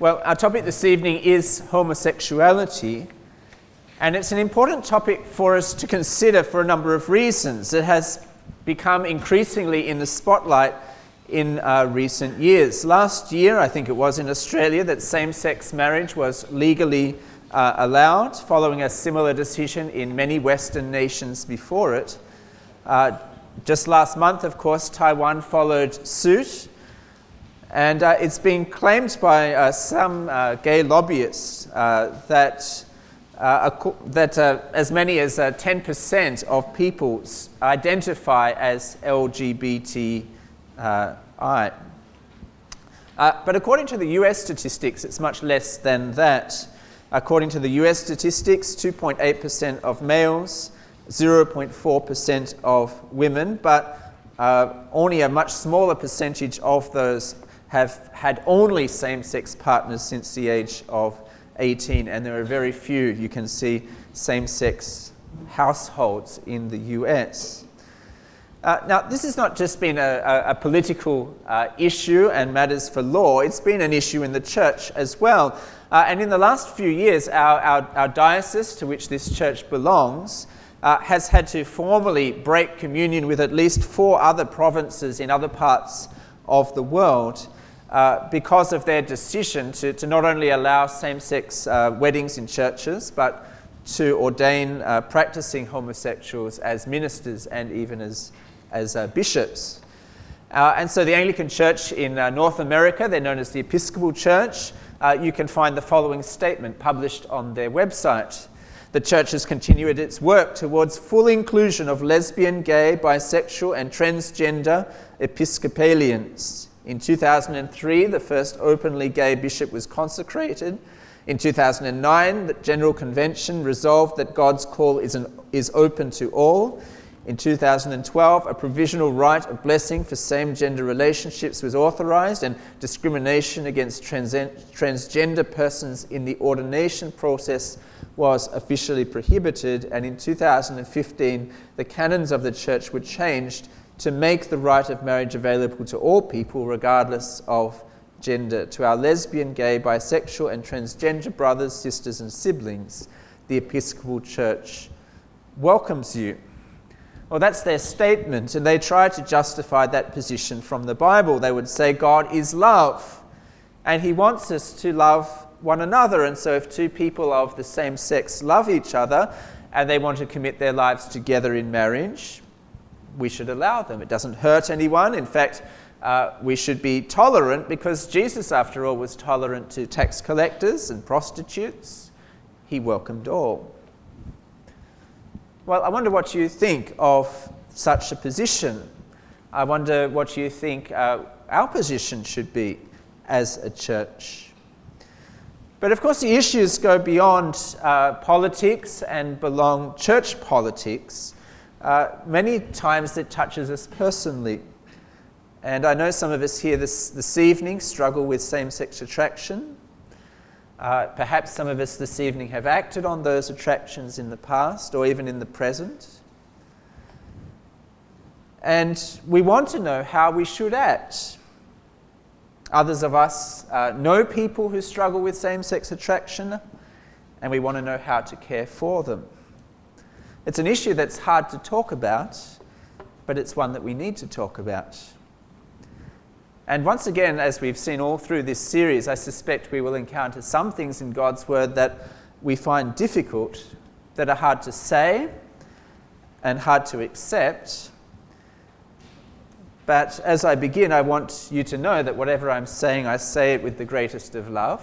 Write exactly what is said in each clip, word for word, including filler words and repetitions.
Well, our topic this evening is homosexuality, and it's an important topic for us to consider for a number of reasons. It has become increasingly in the spotlight in uh, recent years. Last year, I think it was in Australia, that same-sex marriage was legally uh, allowed, following a similar decision in many Western nations before it. Uh, just last month, of course, Taiwan followed suit, and uh, it's been claimed by uh, some uh, gay lobbyists uh, that uh, that uh, as many as uh, ten percent of people identify as L G B T I. Uh, uh, but according to the U S statistics, it's much less than that. According to the U S statistics, two point eight percent of males, zero point four percent of women, but uh, only a much smaller percentage of those have had only same-sex partners since the age of eighteen, and there are very few, you can see, same-sex households in the U S. Uh, now, this has not just been a, a, a political uh, issue and matters for law, it's been an issue in the church as well. Uh, and in the last few years, our, our, our diocese, to which this church belongs, Uh, has had to formally break communion with at least four other provinces in other parts of the world uh, because of their decision to, to not only allow same-sex uh, weddings in churches, but to ordain uh, practicing homosexuals as ministers and even as, as uh, bishops. Uh, and so the Anglican Church in uh, North America, they're known as the Episcopal Church, uh, you can find the following statement published on their website. The church has continued its work towards full inclusion of lesbian, gay, bisexual and transgender Episcopalians. In two thousand three, the first openly gay bishop was consecrated. In two thousand nine, the General Convention resolved that God's call is, an, is open to all. In two thousand twelve, a provisional right of blessing for same-gender relationships was authorized, and discrimination against trans- transgender persons in the ordination process was officially prohibited, and in two thousand fifteen the canons of the church were changed to make the right of marriage available to all people regardless of gender. To our lesbian, gay, bisexual and transgender brothers, sisters and siblings, the Episcopal Church welcomes you. Well, that's their statement, and they try to justify that position from the Bible. They would say God is love and he wants us to love one another, and so if two people of the same sex love each other and they want to commit their lives together in marriage, we should allow them. It doesn't hurt anyone. In fact, uh, we should be tolerant, because Jesus, after all, was tolerant to tax collectors and prostitutes. He welcomed all. Well, I wonder what you think of such a position. I wonder what you think uh, our position should be as a church. But of course the issues go beyond uh, politics and belong church politics. Uh, many times it touches us personally. And I know some of us here this, this evening struggle with same-sex attraction. Uh, perhaps some of us this evening have acted on those attractions in the past or even in the present. And we want to know how we should act. Others of us uh, know people who struggle with same-sex attraction, and we want to know how to care for them. It's an issue that's hard to talk about, but it's one that we need to talk about. And once again, as we've seen all through this series, I suspect we will encounter some things in God's Word that we find difficult, that are hard to say and hard to accept. But as I begin, I want you to know that whatever I'm saying, I say it with the greatest of love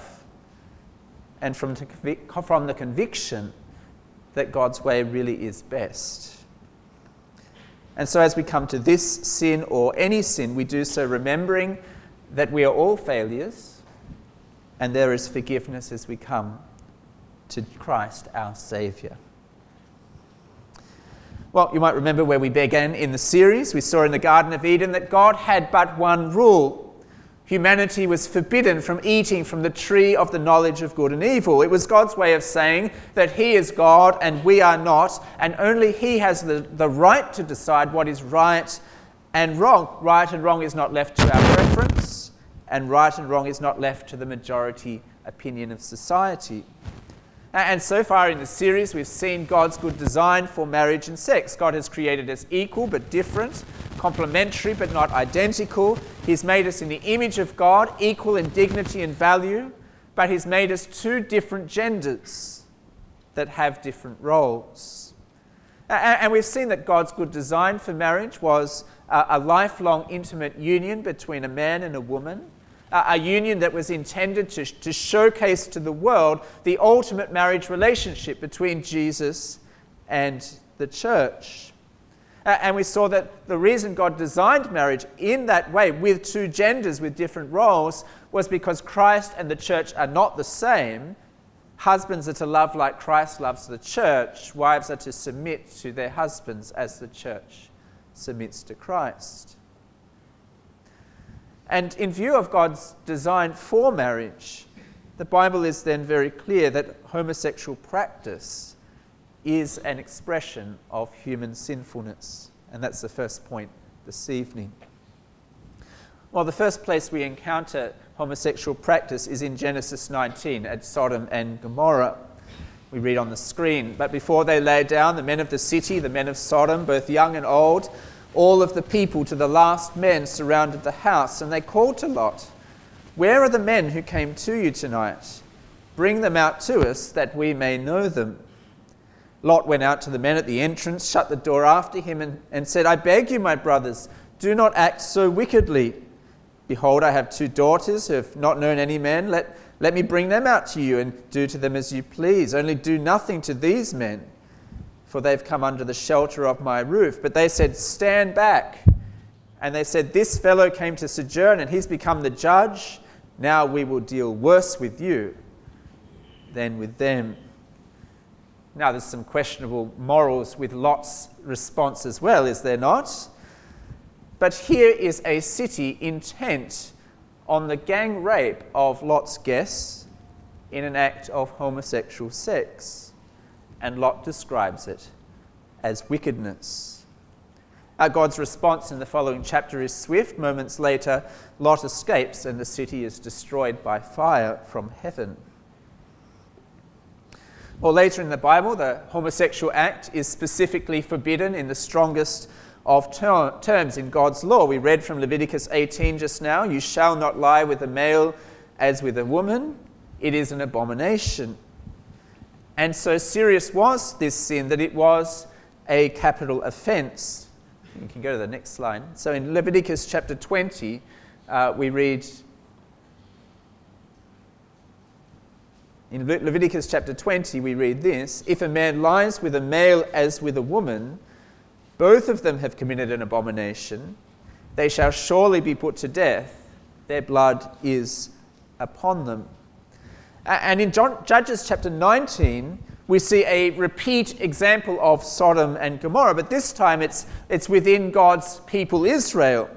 and from, to convic- from the conviction that God's way really is best. And so as we come to this sin or any sin, we do so remembering that we are all failures and there is forgiveness as we come to Christ our Saviour. Well, you might remember where we began in the series. We saw in the Garden of Eden that God had but one rule. Humanity was forbidden from eating from the tree of the knowledge of good and evil. It was God's way of saying that he is God and we are not, and only he has the, the right to decide what is right and wrong. Right and wrong is not left to our preference. and right and wrong is not left to the majority opinion of society. And so far in the series, we've seen God's good design for marriage and sex. God has created us equal but different, complementary but not identical. He's made us in the image of God, equal in dignity and value, but he's made us two different genders that have different roles. And we've seen that God's good design for marriage was a lifelong intimate union between a man and a woman, a union that was intended to, to showcase to the world the ultimate marriage relationship between Jesus and the church. Uh, and we saw that the reason God designed marriage in that way, with two genders with different roles, was because Christ and the church are not the same. Husbands are to love like Christ loves the church. Wives are to submit to their husbands as the church submits to Christ. And in view of God's design for marriage, the Bible is then very clear that homosexual practice is an expression of human sinfulness. And that's the first point this evening. Well, the first place we encounter homosexual practice is in Genesis nineteen at Sodom and Gomorrah. We read on the screen, "But before they lay down, the men of the city, the men of Sodom, both young and old, all of the people to the last men surrounded the house, and they called to Lot, 'Where are the men who came to you tonight? Bring them out to us that we may know them.' Lot went out to the men at the entrance, shut the door after him, and, and said, 'I beg you, my brothers, do not act so wickedly. Behold, I have two daughters who have not known any men. Let, let me bring them out to you and do to them as you please. Only do nothing to these men, for they've come under the shelter of my roof.' But they said, 'Stand back.' And they said, 'This fellow came to sojourn, and he's become the judge. Now we will deal worse with you than with them.'" Now there's some questionable morals with Lot's response as well, is there not? But here is a city intent on the gang rape of Lot's guests in an act of homosexual sex. And Lot describes it as wickedness. Our God's response in the following chapter is swift. Moments later, Lot escapes and the city is destroyed by fire from heaven. Or later in the Bible, the homosexual act is specifically forbidden in the strongest of ter- terms in God's law. We read from Leviticus eighteen just now, "You shall not lie with a male as with a woman. It is an abomination." And so serious was this sin that it was a capital offence. You can go to the next slide. So in Leviticus chapter twenty, uh, we read... In Le- Leviticus chapter twenty, we read this, "If a man lies with a male as with a woman, both of them have committed an abomination. They shall surely be put to death. Their blood is upon them." And in John, Judges chapter nineteen, we see a repeat example of Sodom and Gomorrah, but this time it's, it's within God's people Israel.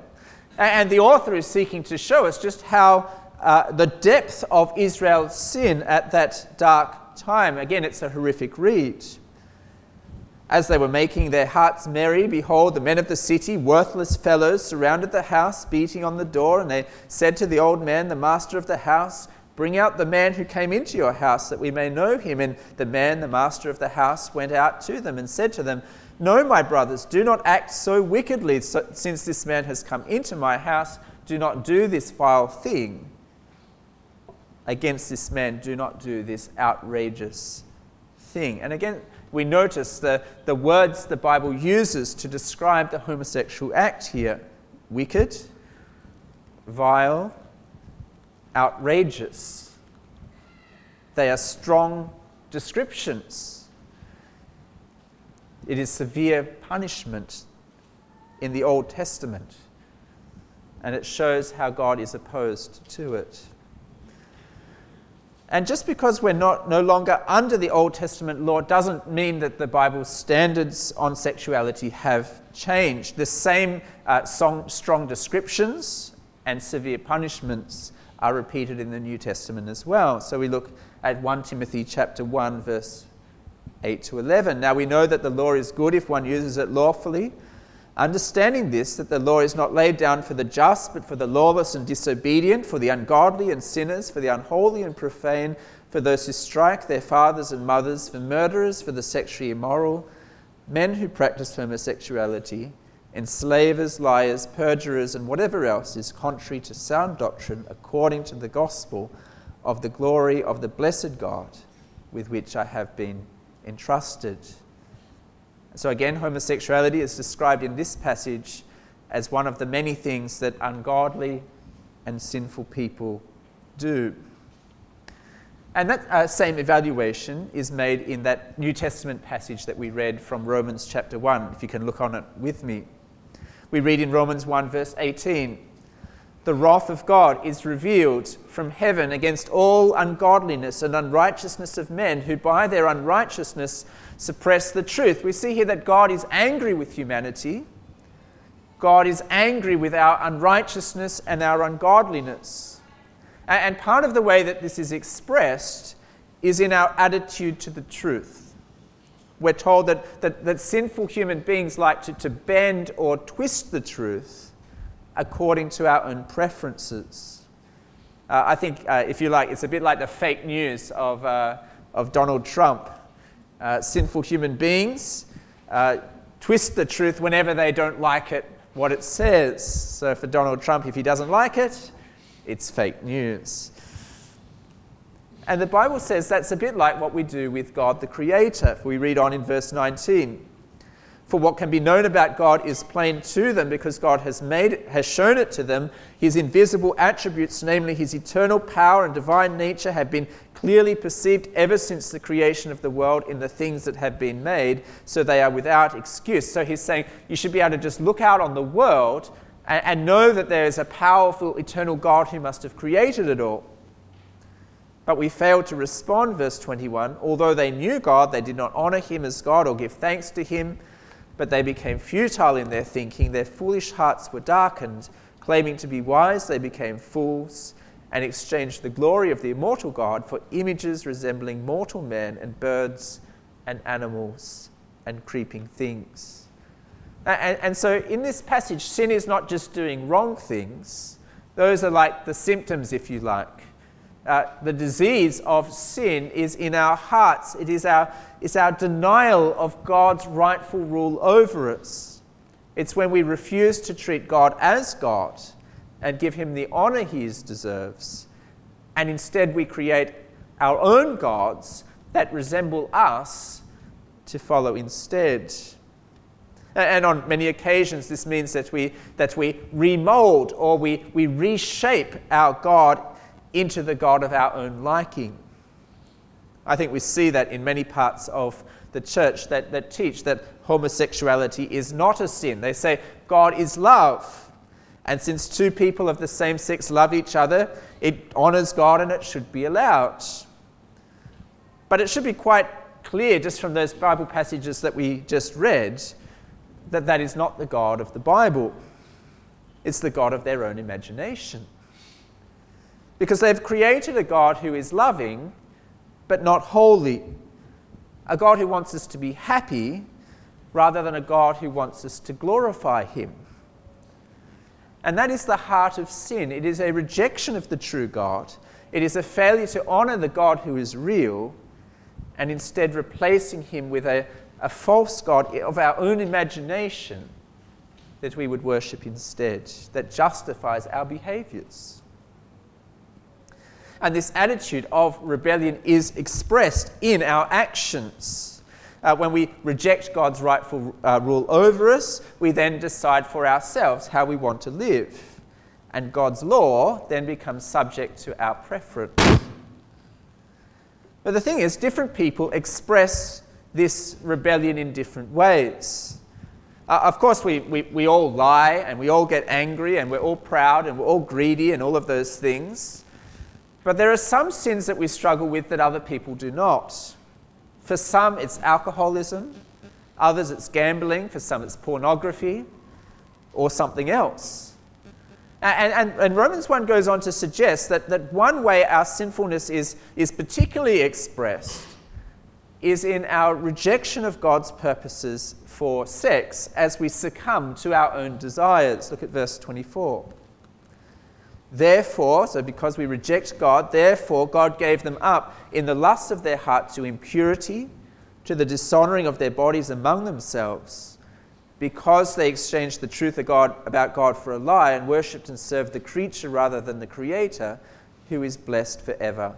And the author is seeking to show us just how uh, the depth of Israel's sin at that dark time. Again, it's a horrific read. "As they were making their hearts merry, behold, the men of the city, worthless fellows, surrounded the house, beating on the door, and they said to the old man, the master of the house, 'Bring out the man who came into your house, that we may know him.' And the man, the master of the house, went out to them and said to them, 'No, my brothers, do not act so wickedly. So, since this man has come into my house, do not do this vile thing. Against this man, do not do this outrageous thing.'" And again, we notice the, the words the Bible uses to describe the homosexual act here. Wicked, vile, outrageous. They are strong descriptions. It is severe punishment in the Old Testament, and it shows how God is opposed to it. And just because we're not no longer under the Old Testament law doesn't mean that the Bible's standards on sexuality have changed. The same uh, song, strong descriptions and severe punishments are repeated in the New Testament as well. So we look at First Timothy chapter one, verse eight to eleven. "Now we know that the law is good if one uses it lawfully, Understanding this, that the law is not laid down for the just, but for the lawless and disobedient, for the ungodly and sinners, for the unholy and profane, for those who strike their fathers and mothers, for murderers, for the sexually immoral, men who practice homosexuality, enslavers, liars, perjurers, and whatever else is contrary to sound doctrine, according to the gospel of the glory of the blessed God, with which I have been entrusted." So again, homosexuality is described in this passage as one of the many things that ungodly and sinful people do. And that uh, same evaluation is made in that New Testament passage that we read from Romans chapter one, if you can look on it with me. We read in Romans one verse eighteen, "The wrath of God is revealed from heaven against all ungodliness and unrighteousness of men who by their unrighteousness suppress the truth." We see here that God is angry with humanity. God is angry with our unrighteousness and our ungodliness. And part of the way that this is expressed is in our attitude to the truth. We're told that, that, that sinful human beings like to, to bend or twist the truth according to our own preferences. Uh, I think, uh, if you like, it's a bit like the fake news of, uh, of Donald Trump. Uh, sinful human beings uh, twist the truth whenever they don't like it, what it says. So for Donald Trump, if he doesn't like it, it's fake news. And the Bible says that's a bit like what we do with God the Creator. If we read on in verse nineteen, "For what can be known about God is plain to them, because God has made it, has shown it to them. His invisible attributes, namely his eternal power and divine nature, have been clearly perceived ever since the creation of the world in the things that have been made, so they are without excuse." So he's saying you should be able to just look out on the world and, and know that there is a powerful, eternal God who must have created it all. But we fail to respond, verse twenty-one, "Although they knew God, they did not honor him as God or give thanks to him, but they became futile in their thinking. Their foolish hearts were darkened. Claiming to be wise, they became fools, and exchanged the glory of the immortal God for images resembling mortal men and birds and animals and creeping things." And, and so in this passage, sin is not just doing wrong things. Those are like the symptoms, if you like. Uh, the disease of sin is in our hearts. It is our, it's our denial of God's rightful rule over us. It's when we refuse to treat God as God and give him the honour he deserves, and instead we create our own gods that resemble us to follow instead. And on many occasions this means that we that we remould or we, we reshape our God into the God of our own liking. I think we see that in many parts of the church that, that teach that homosexuality is not a sin. They say God is love, and since two people of the same sex love each other, it honours God and it should be allowed. But it should be quite clear just from those Bible passages that we just read that that is not the God of the Bible. It's the God of their own imagination. Because they've created a God who is loving but not holy. A God who wants us to be happy rather than a God who wants us to glorify him. And that is the heart of sin. It is a rejection of the true God. It is a failure to honour the God who is real and instead replacing him with a, a false God of our own imagination that we would worship instead, that justifies our behaviours. And this attitude of rebellion is expressed in our actions. Uh, when we reject God's rightful uh, rule over us, we then decide for ourselves how we want to live. And God's law then becomes subject to our preference. But the thing is, different people express this rebellion in different ways. Uh, of course, we, we, we all lie and we all get angry and we're all proud and we're all greedy and all of those things. But there are some sins that we struggle with that other people do not. For some, it's alcoholism. Others, it's gambling. For some, it's pornography or something else. And, and, and Romans one goes on to suggest that, that one way our sinfulness is, is particularly expressed is in our rejection of God's purposes for sex as we succumb to our own desires. Look at verse twenty-four. Therefore, so because we reject God, therefore God gave them up in the lust of their heart to impurity, to the dishonoring of their bodies among themselves, because they exchanged the truth of God, about God for a lie and worshipped and served the creature rather than the Creator, who is blessed forever.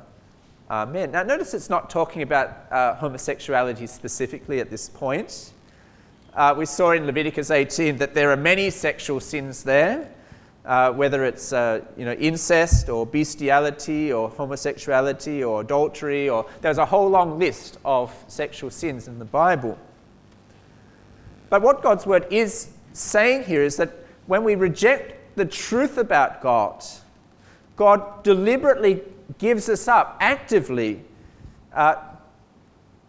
Amen. Now notice it's not talking about uh, homosexuality specifically at this point. Uh, we saw in Leviticus eighteen that there are many sexual sins there, uh, whether it's uh, you know incest or bestiality or homosexuality or adultery, or there's a whole long list of sexual sins in the Bible. But what God's word is saying here is that when we reject the truth about God, God deliberately gives us up actively uh,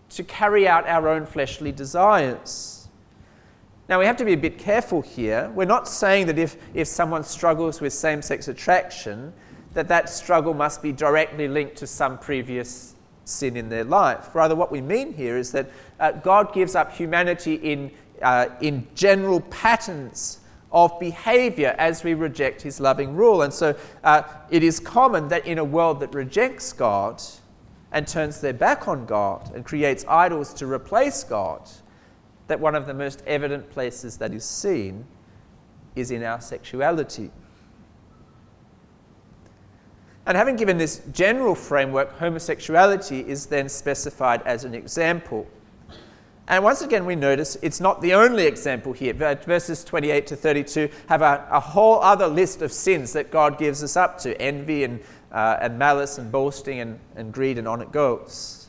to carry out our own fleshly desires. Now we have to be a bit careful here. We're not saying that if, if someone struggles with same-sex attraction, that that struggle must be directly linked to some previous sin in their life. Rather, what we mean here is that uh, God gives up humanity in, uh, in general patterns of behavior as we reject his loving rule. And so uh, it is common that in a world that rejects God and turns their back on God and creates idols to replace God, that one of the most evident places that is seen is in our sexuality. And having given this general framework, homosexuality is then specified as an example. And once again, we notice it's not the only example here. Verses twenty-eight to thirty-two have a, a whole other list of sins that God gives us up to: envy and, uh, and malice and boasting and, and greed, and on it goes.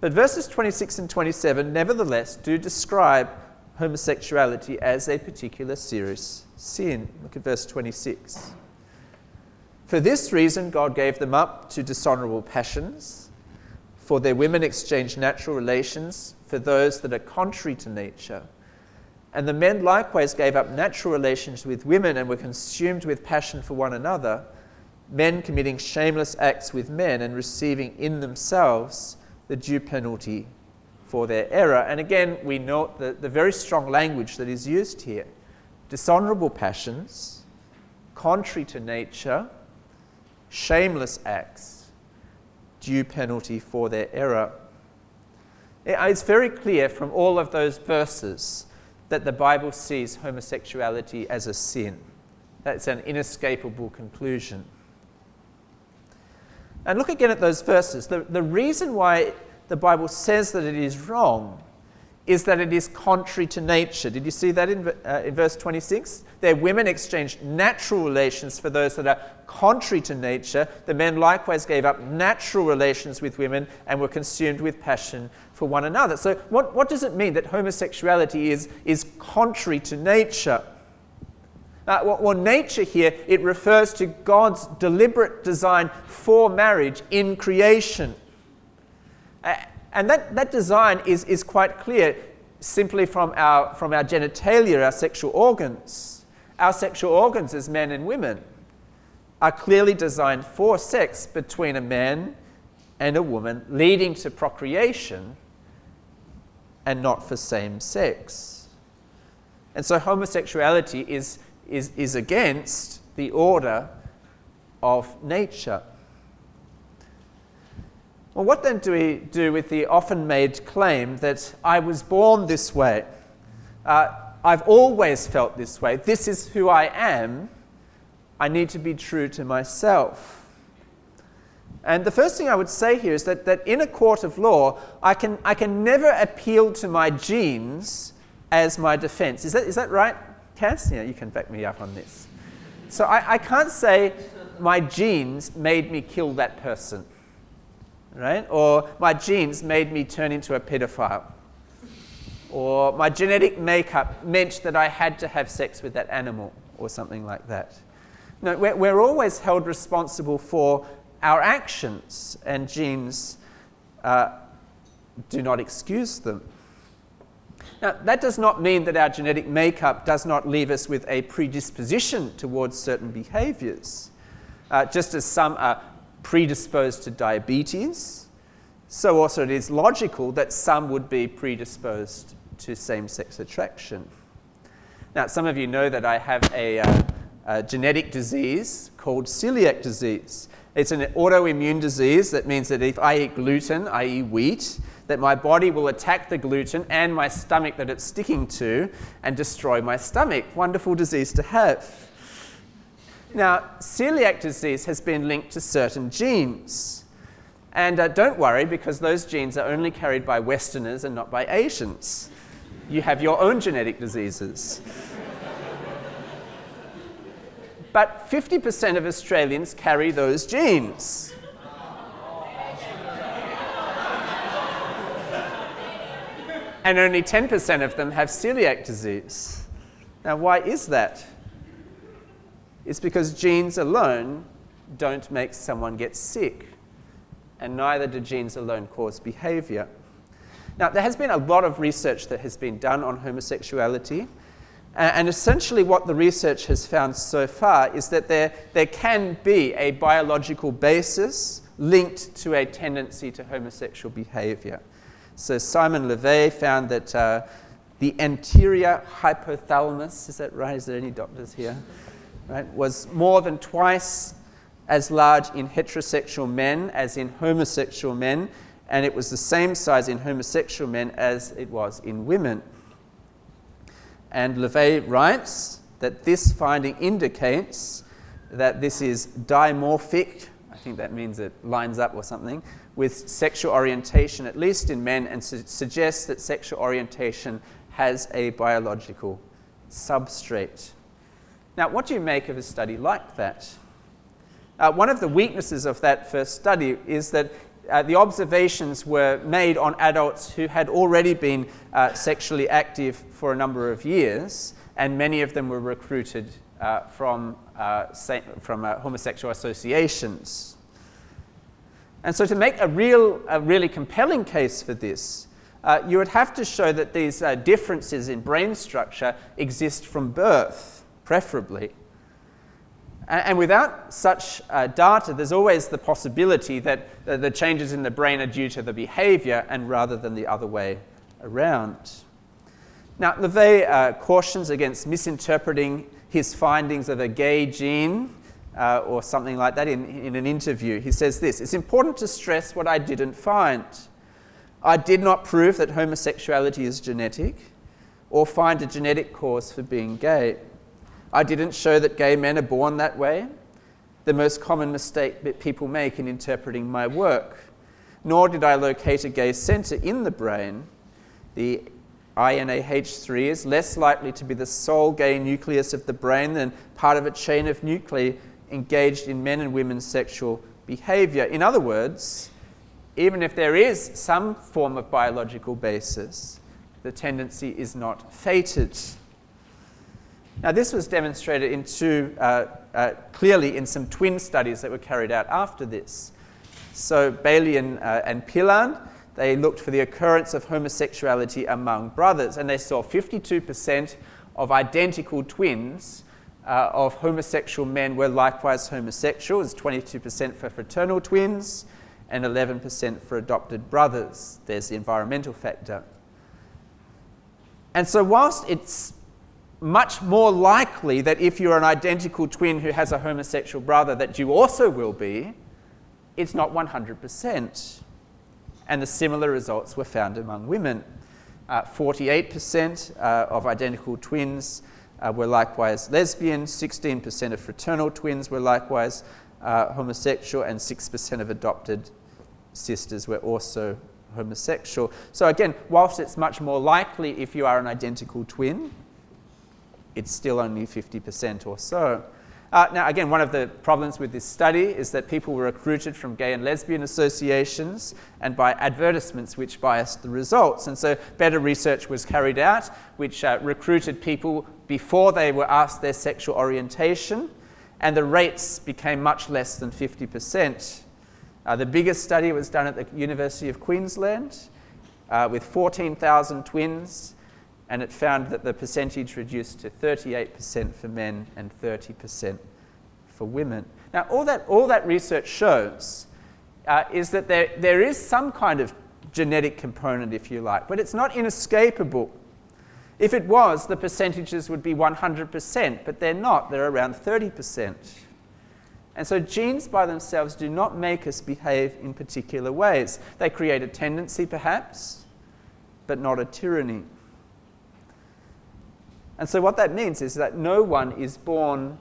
But verses twenty-six and twenty-seven, nevertheless, do describe homosexuality as a particular serious sin. Look at verse twenty-six. For this reason, God gave them up to dishonorable passions, for their women exchanged natural relations for those that are contrary to nature. And the men likewise gave up natural relations with women and were consumed with passion for one another, men committing shameless acts with men and receiving in themselves the due penalty for their error. And again, we note the, the very strong language that is used here. Dishonorable passions, contrary to nature, shameless acts, due penalty for their error. It's very clear from all of those verses that the Bible sees homosexuality as a sin. That's an inescapable conclusion. And look again at those verses. The, the reason why the Bible says that it is wrong is that it is contrary to nature. Did you see that in, uh, in verse twenty-six? Their women exchanged natural relations for those that are contrary to nature. The men likewise gave up natural relations with women and were consumed with passion for one another. So what, what does it mean that homosexuality is, is contrary to nature? Uh, well, well, nature here, it refers to God's deliberate design for marriage in creation. Uh, And that, that design is, is quite clear simply from our, from our genitalia, our sexual organs. Our sexual organs as men and women are clearly designed for sex between a man and a woman, leading to procreation and not for same sex. And so homosexuality is, is, is against the order of nature. Well, what then do we do with the often made claim that I was born this way, uh, I've always felt this way, this is who I am, I need to be true to myself? And the first thing I would say here is that, that in a court of law, I can, I can never appeal to my genes as my defense. Is that, is that right, Cass? Yeah, you can back me up on this. So I, I can't say my genes made me kill that person. Right? Or my genes made me turn into a pedophile. Or my genetic makeup meant that I had to have sex with that animal, or something like that. No, we're, we're always held responsible for our actions, and genes uh, do not excuse them. Now, that does not mean that our genetic makeup does not leave us with a predisposition towards certain behaviors. Uh, just as some are predisposed to diabetes, so also it is logical that some would be predisposed to same-sex attraction. Now, some of you know that I have a, uh, a genetic disease called celiac disease. It's an autoimmune disease that means that if I eat gluten, that is wheat, that my body will attack the gluten and my stomach that it's sticking to and destroy my stomach. Wonderful disease to have. Now, celiac disease has been linked to certain genes. And uh, don't worry, because those genes are only carried by Westerners and not by Asians. You have your own genetic diseases. But fifty percent of Australians carry those genes. And only ten percent of them have celiac disease. Now, why is that? It's because genes alone don't make someone get sick, and neither do genes alone cause behavior. Now, there has been a lot of research that has been done on homosexuality, and essentially what the research has found so far is that there, there can be a biological basis linked to a tendency to homosexual behavior. So Simon LeVay found that uh, the anterior hypothalamus, is that right? Is there any doctors here? Right, was more than twice as large in heterosexual men as in homosexual men, and it was the same size in homosexual men as it was in women. And LeVay writes that this finding indicates that this is dimorphic, I think that means it lines up or something, with sexual orientation, at least in men, and su- suggests that sexual orientation has a biological substrate. Now, what do you make of a study like that? Uh, one of the weaknesses of that first study is that uh, the observations were made on adults who had already been uh, sexually active for a number of years, and many of them were recruited uh, from, uh, sa- from uh, homosexual associations. And so to make a, real, a really compelling case for this, uh, you would have to show that these uh, differences in brain structure exist from birth, preferably. And without such uh, data, there's always the possibility that uh, the changes in the brain are due to the behavior and rather than the other way around. Now, LeVay uh, cautions against misinterpreting his findings of a gay gene uh, or something like that in, in an interview. He says this: "It's important to stress what I didn't find. I did not prove that homosexuality is genetic or find a genetic cause for being gay. I didn't show that gay men are born that way, the most common mistake that people make in interpreting my work. Nor did I locate a gay centre in the brain. The I N A H three is less likely to be the sole gay nucleus of the brain than part of a chain of nuclei engaged in men and women's sexual behaviour." In other words, even if there is some form of biological basis, the tendency is not fated. Now, this was demonstrated in two, uh, uh, clearly in some twin studies that were carried out after this. So Bailey and, uh, and Pillard, they looked for the occurrence of homosexuality among brothers, and they saw fifty-two percent of identical twins uh, of homosexual men were likewise homosexual. It was twenty-two percent for fraternal twins and eleven percent for adopted brothers. There's the environmental factor. And so whilst it's much more likely that if you're an identical twin who has a homosexual brother that you also will be, it's not one hundred percent. And the similar results were found among women. Uh, forty-eight percent uh, of identical twins uh, were likewise lesbian, sixteen percent of fraternal twins were likewise uh, homosexual, and six percent of adopted sisters were also homosexual. So again, whilst it's much more likely if you are an identical twin, it's still only fifty percent or so. Uh, now, again, one of the problems with this study is that people were recruited from gay and lesbian associations and by advertisements which biased the results. And so better research was carried out, which uh, recruited people before they were asked their sexual orientation, and the rates became much less than fifty percent. Uh, the biggest study was done at the University of Queensland uh, with fourteen thousand twins, and it found that the percentage reduced to thirty-eight percent for men and thirty percent for women. Now, all that all that research shows uh, is that there, there is some kind of genetic component, if you like, but it's not inescapable. If it was, the percentages would be one hundred percent, but they're not. They're around thirty percent. And so genes by themselves do not make us behave in particular ways. They create a tendency, perhaps, but not a tyranny. And so what that means is that no one is born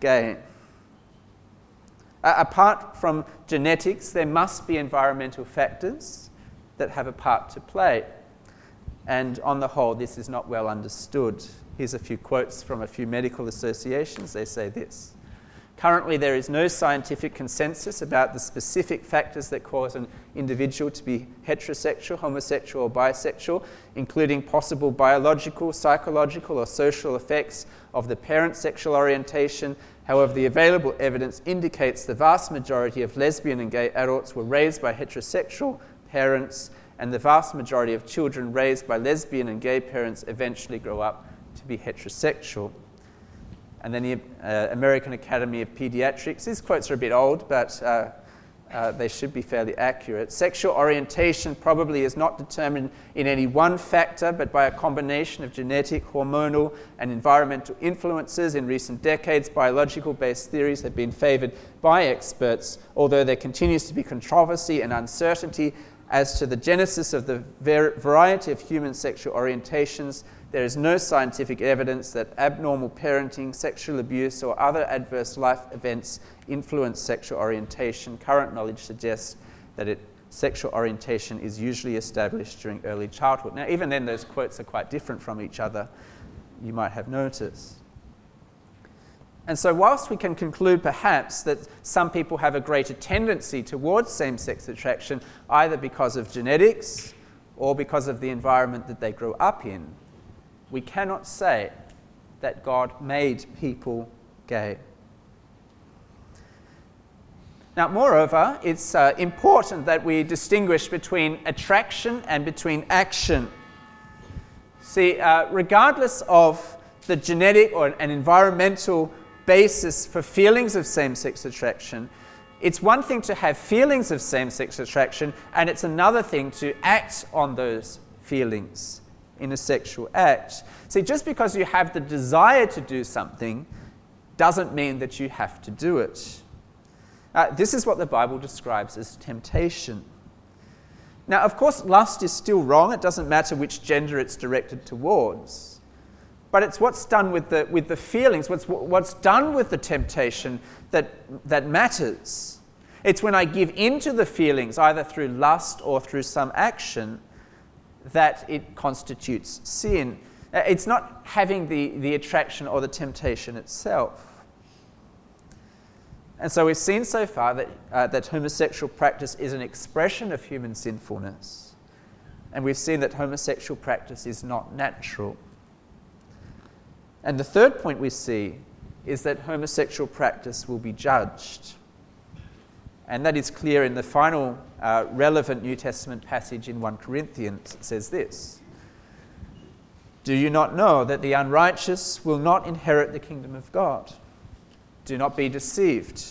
gay. Uh, apart from genetics, there must be environmental factors that have a part to play. And on the whole, this is not well understood. Here's a few quotes from a few medical associations. They say this: currently, there is no scientific consensus about the specific factors that cause an individual to be heterosexual, homosexual, or bisexual, including possible biological, psychological, or social effects of the parent's sexual orientation. However, the available evidence indicates the vast majority of lesbian and gay adults were raised by heterosexual parents, and the vast majority of children raised by lesbian and gay parents eventually grow up to be heterosexual. And then the uh, American Academy of Pediatrics. These quotes are a bit old, but uh, uh, they should be fairly accurate. Sexual orientation probably is not determined in any one factor, but by a combination of genetic, hormonal, and environmental influences. In recent decades, biological-based theories have been favoured by experts, although there continues to be controversy and uncertainty as to the genesis of the ver- variety of human sexual orientations. There is no scientific evidence that abnormal parenting, sexual abuse, or other adverse life events influence sexual orientation. Current knowledge suggests that it, sexual orientation is usually established during early childhood. Now, even then, those quotes are quite different from each other, you might have noticed. And so whilst we can conclude perhaps that some people have a greater tendency towards same-sex attraction, either because of genetics or because of the environment that they grew up in, we cannot say that God made people gay. Now, moreover, it's uh, important that we distinguish between attraction and between action. See, uh, regardless of the genetic or an environmental basis for feelings of same-sex attraction, it's one thing to have feelings of same-sex attraction, and it's another thing to act on those feelings in a sexual act. See, just because you have the desire to do something doesn't mean that you have to do it. Uh, this is what the Bible describes as temptation. Now, of course, lust is still wrong. It doesn't matter which gender it's directed towards. But it's what's done with the with the feelings, what's what's done with the temptation that that matters. It's when I give in to the feelings, either through lust or through some action, that it constitutes sin. It's not having the, the attraction or the temptation itself. And so we've seen so far that, uh, that homosexual practice is an expression of human sinfulness. And we've seen that homosexual practice is not natural. And the third point we see is that homosexual practice will be judged. And that is clear in the final uh, relevant New Testament passage in First Corinthians. It says this: "Do you not know that the unrighteous will not inherit the kingdom of God? Do not be deceived.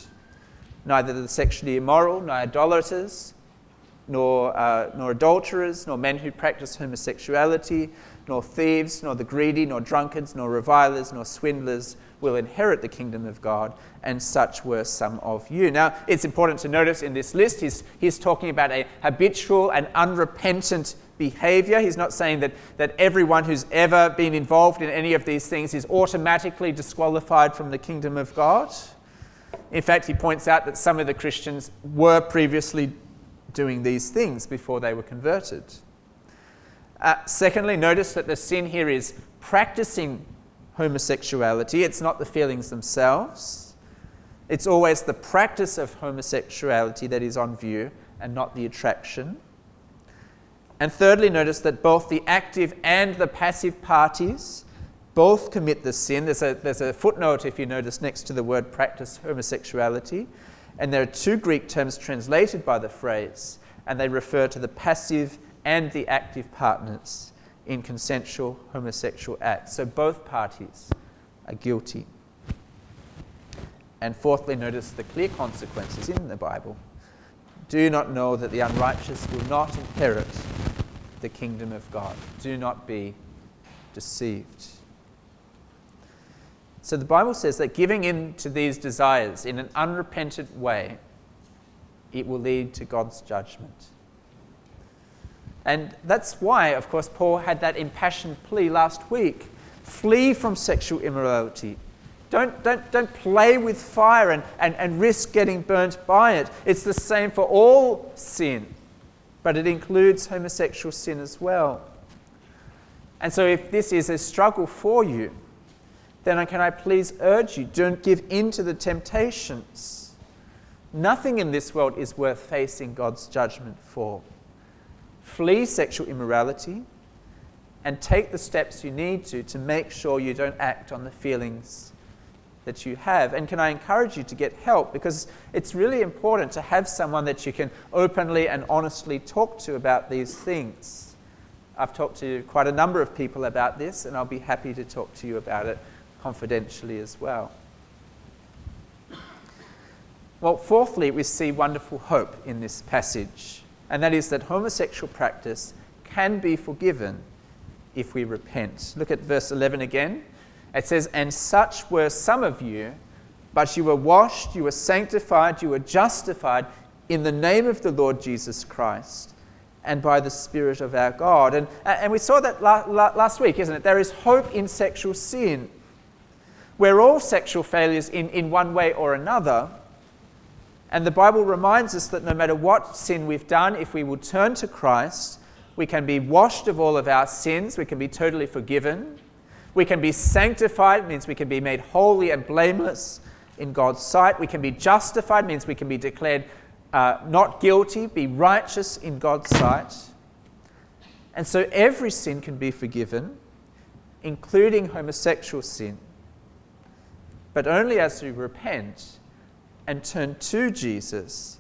Neither the sexually immoral, nor idolaters, nor, uh, nor adulterers, nor men who practice homosexuality, nor thieves, nor the greedy, nor drunkards, nor revilers, nor swindlers will inherit the kingdom of God, and such were some of you." Now, it's important to notice in this list, he's, he's talking about a habitual and unrepentant behavior. He's not saying that, that everyone who's ever been involved in any of these things is automatically disqualified from the kingdom of God. In fact, he points out that some of the Christians were previously doing these things before they were converted. Uh, secondly, notice that the sin here is practicing homosexuality. It's not the feelings themselves. It's always the practice of homosexuality that is on view and not the attraction. And thirdly, notice that both the active and the passive parties both commit the sin. There's a, there's a footnote, if you notice, next to the word practice homosexuality. And there are two Greek terms translated by the phrase, and they refer to the passive and the active partners in consensual homosexual acts. So both parties are guilty. And fourthly, notice the clear consequences in the Bible. Do not know that the unrighteous will not inherit the kingdom of God. Do not be deceived. So the Bible says that giving in to these desires in an unrepentant way, it will lead to God's judgment. And that's why, of course, Paul had that impassioned plea last week. Flee from sexual immorality. Don't, don't, don't play with fire and, and, and risk getting burnt by it. It's the same for all sin, but it includes homosexual sin as well. And so if this is a struggle for you, then can I please urge you, don't give in to the temptations. Nothing in this world is worth facing God's judgment for. Flee sexual immorality and take the steps you need to to make sure you don't act on the feelings that you have. And can I encourage you to get help, because it's really important to have someone that you can openly and honestly talk to about these things. I've talked to quite a number of people about this, and I'll be happy to talk to you about it confidentially as well. Well, fourthly, we see wonderful hope in this passage, and that is that homosexual practice can be forgiven if we repent. Look at verse eleven again. It says, and such were some of you, but you were washed, you were sanctified, you were justified in the name of the Lord Jesus Christ and by the Spirit of our God. And, and we saw that la- la- last week, isn't it? There is hope in sexual sin. We're all sexual failures in, in one way or another. And the Bible reminds us that no matter what sin we've done, if we will turn to Christ, we can be washed of all of our sins. We can be totally forgiven. We can be sanctified, it means we can be made holy and blameless in God's sight. We can be justified, it means we can be declared uh, not guilty, be righteous in God's sight. And so every sin can be forgiven, including homosexual sin, but only as we repent and turn to Jesus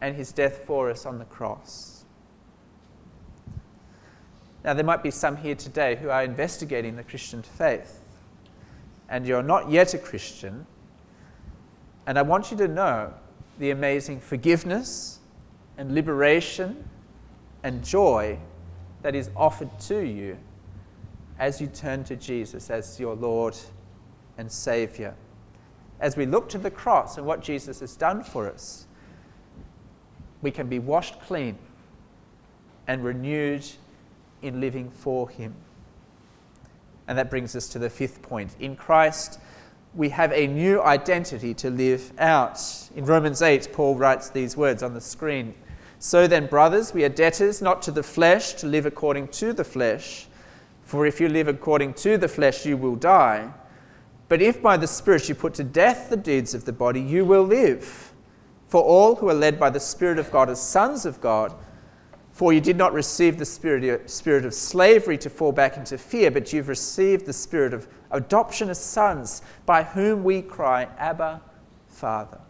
and his death for us on the cross. Now, there might be some here today who are investigating the Christian faith, and you're not yet a Christian, and I want you to know the amazing forgiveness and liberation and joy that is offered to you as you turn to Jesus as your Lord and Saviour. As we look to the cross and what Jesus has done for us, we can be washed clean and renewed in living for him. And that brings us to the fifth point. In Christ, we have a new identity to live out. In Romans eight, Paul writes these words on the screen. So then, brothers, we are debtors not to the flesh to live according to the flesh. For if you live according to the flesh, you will die. But if by the Spirit you put to death the deeds of the body, you will live. For all who are led by the Spirit of God as sons of God, for you did not receive the spirit, spirit of slavery to fall back into fear, but you've received the spirit of adoption as sons, by whom we cry, Abba, Father.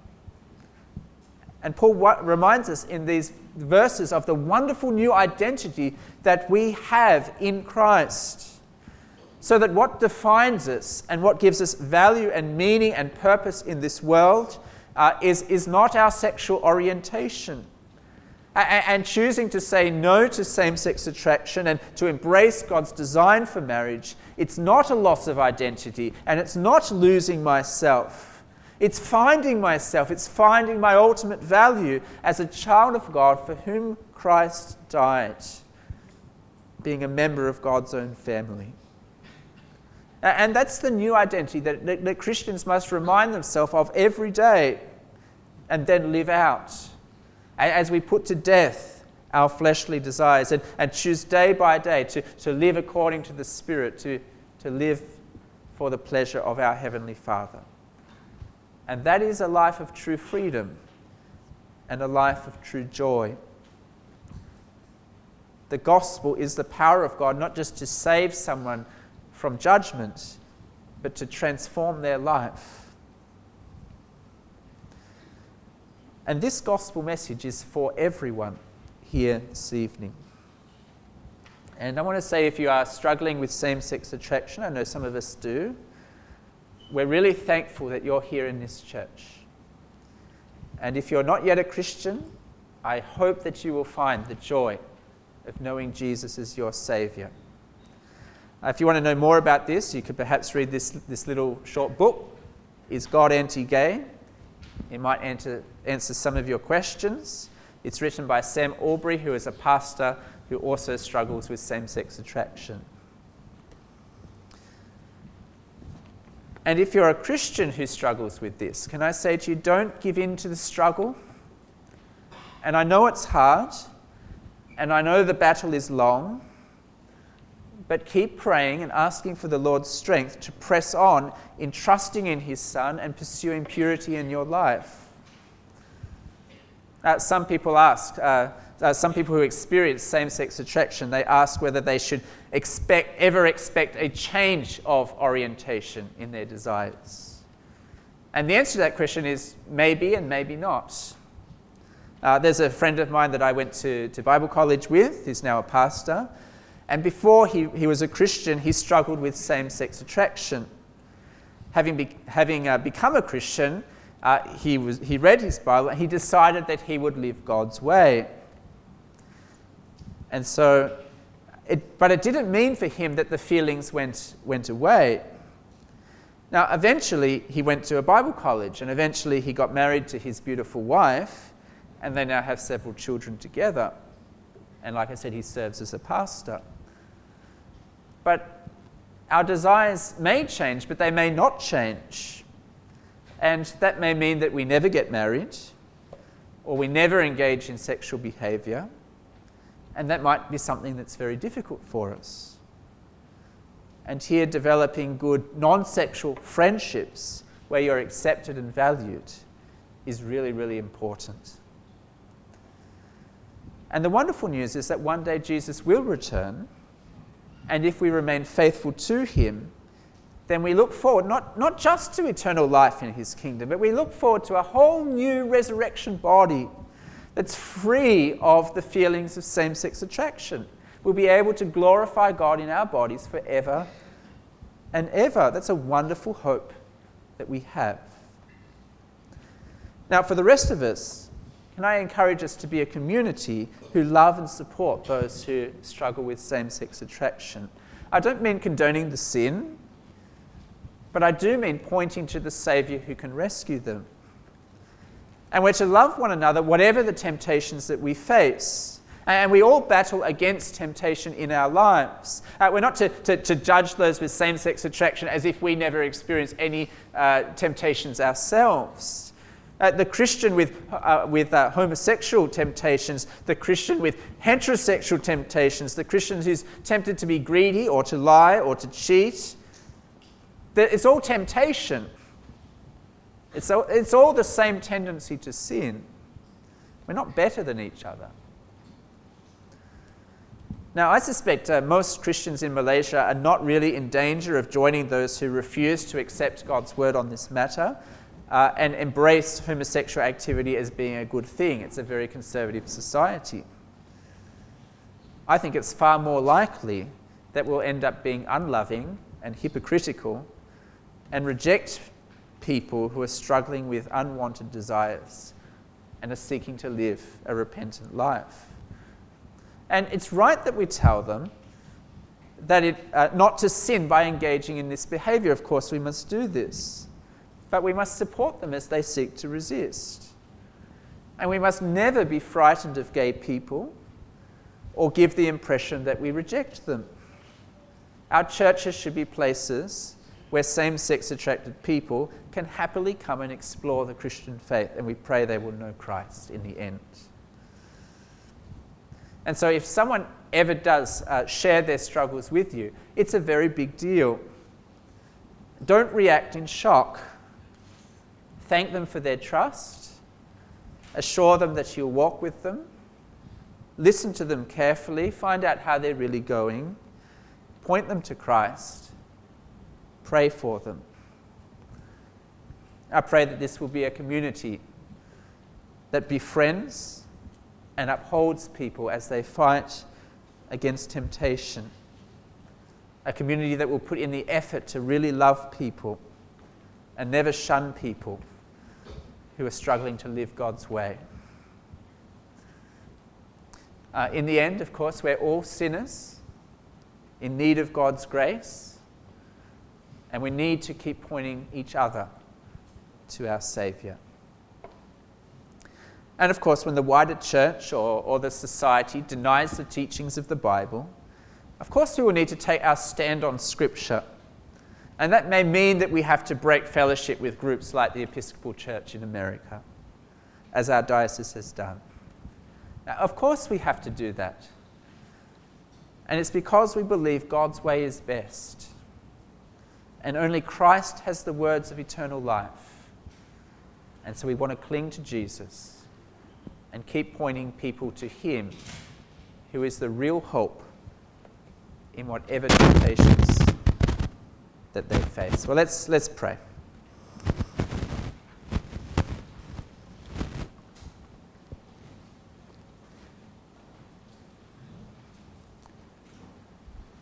And Paul reminds us in these verses of the wonderful new identity that we have in Christ, so that what defines us and what gives us value and meaning and purpose in this world uh, is, is not our sexual orientation. And choosing to say no to same-sex attraction and to embrace God's design for marriage, it's not a loss of identity, and it's not losing myself. It's finding myself. It's finding my ultimate value as a child of God for whom Christ died, being a member of God's own family. And that's the new identity that, that, that Christians must remind themselves of every day and then live out, as we put to death our fleshly desires and, and choose day by day to, to live according to the Spirit, to, to live for the pleasure of our Heavenly Father. And that is a life of true freedom and a life of true joy. The gospel is the power of God, not just to save someone from judgment, but to transform their life. And this gospel message is for everyone here this evening. And I want to say, if you are struggling with same-sex attraction, I know some of us do, we're really thankful that you're here in this church. And if you're not yet a Christian, I hope that you will find the joy of knowing Jesus as your Saviour. Uh, if you want to know more about this, you could perhaps read this, this little short book, Is God Anti-Gay? It might enter, answer some of your questions. It's written by Sam Aubrey, who is a pastor who also struggles with same-sex attraction. And if you're a Christian who struggles with this, can I say to you, don't give in to the struggle. And I know it's hard, and I know the battle is long, but keep praying and asking for the Lord's strength to press on in trusting in His Son and pursuing purity in your life. Uh, some people ask, uh, uh, some people who experience same-sex attraction, they ask whether they should expect, ever expect a change of orientation in their desires. And the answer to that question is maybe and maybe not. Uh, there's a friend of mine that I went to, to Bible college with, who's now a pastor, and before he, he was a Christian, he struggled with same-sex attraction. Having, be, having uh, become a Christian, Uh, he, was, he read his Bible and he decided that he would live God's way. And so, it, but it didn't mean for him that the feelings went, went away. Now, eventually, he went to a Bible college and eventually he got married to his beautiful wife, and they now have several children together. And like I said, he serves as a pastor. But our desires may change, but they may not change. And that may mean that we never get married, or we never engage in sexual behaviour, and that might be something that's very difficult for us. And here, developing good non-sexual friendships where you're accepted and valued is really, really important. And the wonderful news is that one day Jesus will return, and if we remain faithful to Him, then we look forward not, not just to eternal life in His kingdom, but we look forward to a whole new resurrection body that's free of the feelings of same-sex attraction. We'll be able to glorify God in our bodies forever and ever. That's a wonderful hope that we have. Now, for the rest of us, can I encourage us to be a community who love and support those who struggle with same-sex attraction? I don't mean condoning the sin, but I do mean pointing to the Saviour who can rescue them. And we're to love one another whatever the temptations that we face. And we all battle against temptation in our lives. Uh, we're not to, to, to judge those with same-sex attraction as if we never experienced any uh, temptations ourselves. Uh, the Christian with, uh, with uh, homosexual temptations, the Christian with heterosexual temptations, the Christian who's tempted to be greedy or to lie or to cheat, it's all temptation. It's all, it's all the same tendency to sin. We're not better than each other. Now, I suspect uh, most Christians in Malaysia are not really in danger of joining those who refuse to accept God's word on this matter uh, and embrace homosexual activity as being a good thing. It's a very conservative society. I think it's far more likely that we'll end up being unloving and hypocritical, and reject people who are struggling with unwanted desires and are seeking to live a repentant life. And it's right that we tell them that it, uh, not to sin by engaging in this behaviour. Of course, we must do this, but we must support them as they seek to resist. And we must never be frightened of gay people or give the impression that we reject them. Our churches should be places where same-sex attracted people can happily come and explore the Christian faith, and we pray they will know Christ in the end. And so if someone ever does uh, share their struggles with you, it's a very big deal. Don't react in shock. Thank them for their trust. Assure them that you'll walk with them. Listen to them carefully. Find out how they're really going. Point them to Christ. Pray for them. I pray that this will be a community that befriends and upholds people as they fight against temptation. A community that will put in the effort to really love people and never shun people who are struggling to live God's way. Uh, in the end, of course, we're all sinners in need of God's grace, and we need to keep pointing each other to our Saviour. And of course, when the wider church or, or the society denies the teachings of the Bible, of course we will need to take our stand on Scripture. And that may mean that we have to break fellowship with groups like the Episcopal Church in America, as our diocese has done. Now, of course we have to do that. And it's because we believe God's way is best. And only Christ has the words of eternal life. And so we want to cling to Jesus and keep pointing people to him, who is the real hope in whatever temptations that they face. Well, let's let's pray.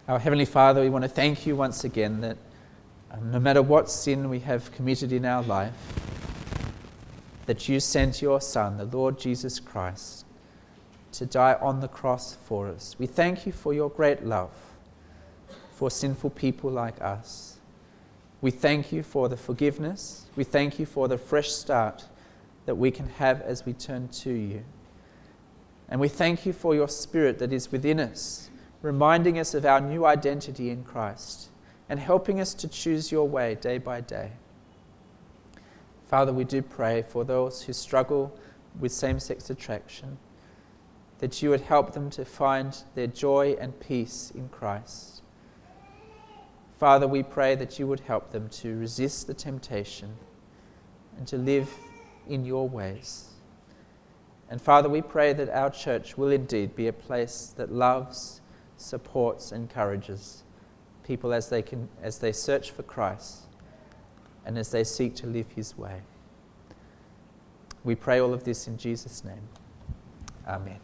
Our Heavenly Father, we want to thank you once again that um, no matter what sin we have committed in our life, that you sent your Son, the Lord Jesus Christ, to die on the cross for us. We thank you for your great love for sinful people like us. We thank you for the forgiveness. We thank you for the fresh start that we can have as we turn to you. And we thank you for your Spirit that is within us, reminding us of our new identity in Christ and helping us to choose your way day by day. Father, we do pray for those who struggle with same-sex attraction, that you would help them to find their joy and peace in Christ. Father, we pray that you would help them to resist the temptation and to live in your ways. And Father, we pray that our church will indeed be a place that loves, supports, encourages people as they can, as they search for Christ and as they seek to live his way. We pray all of this in Jesus' name. Amen.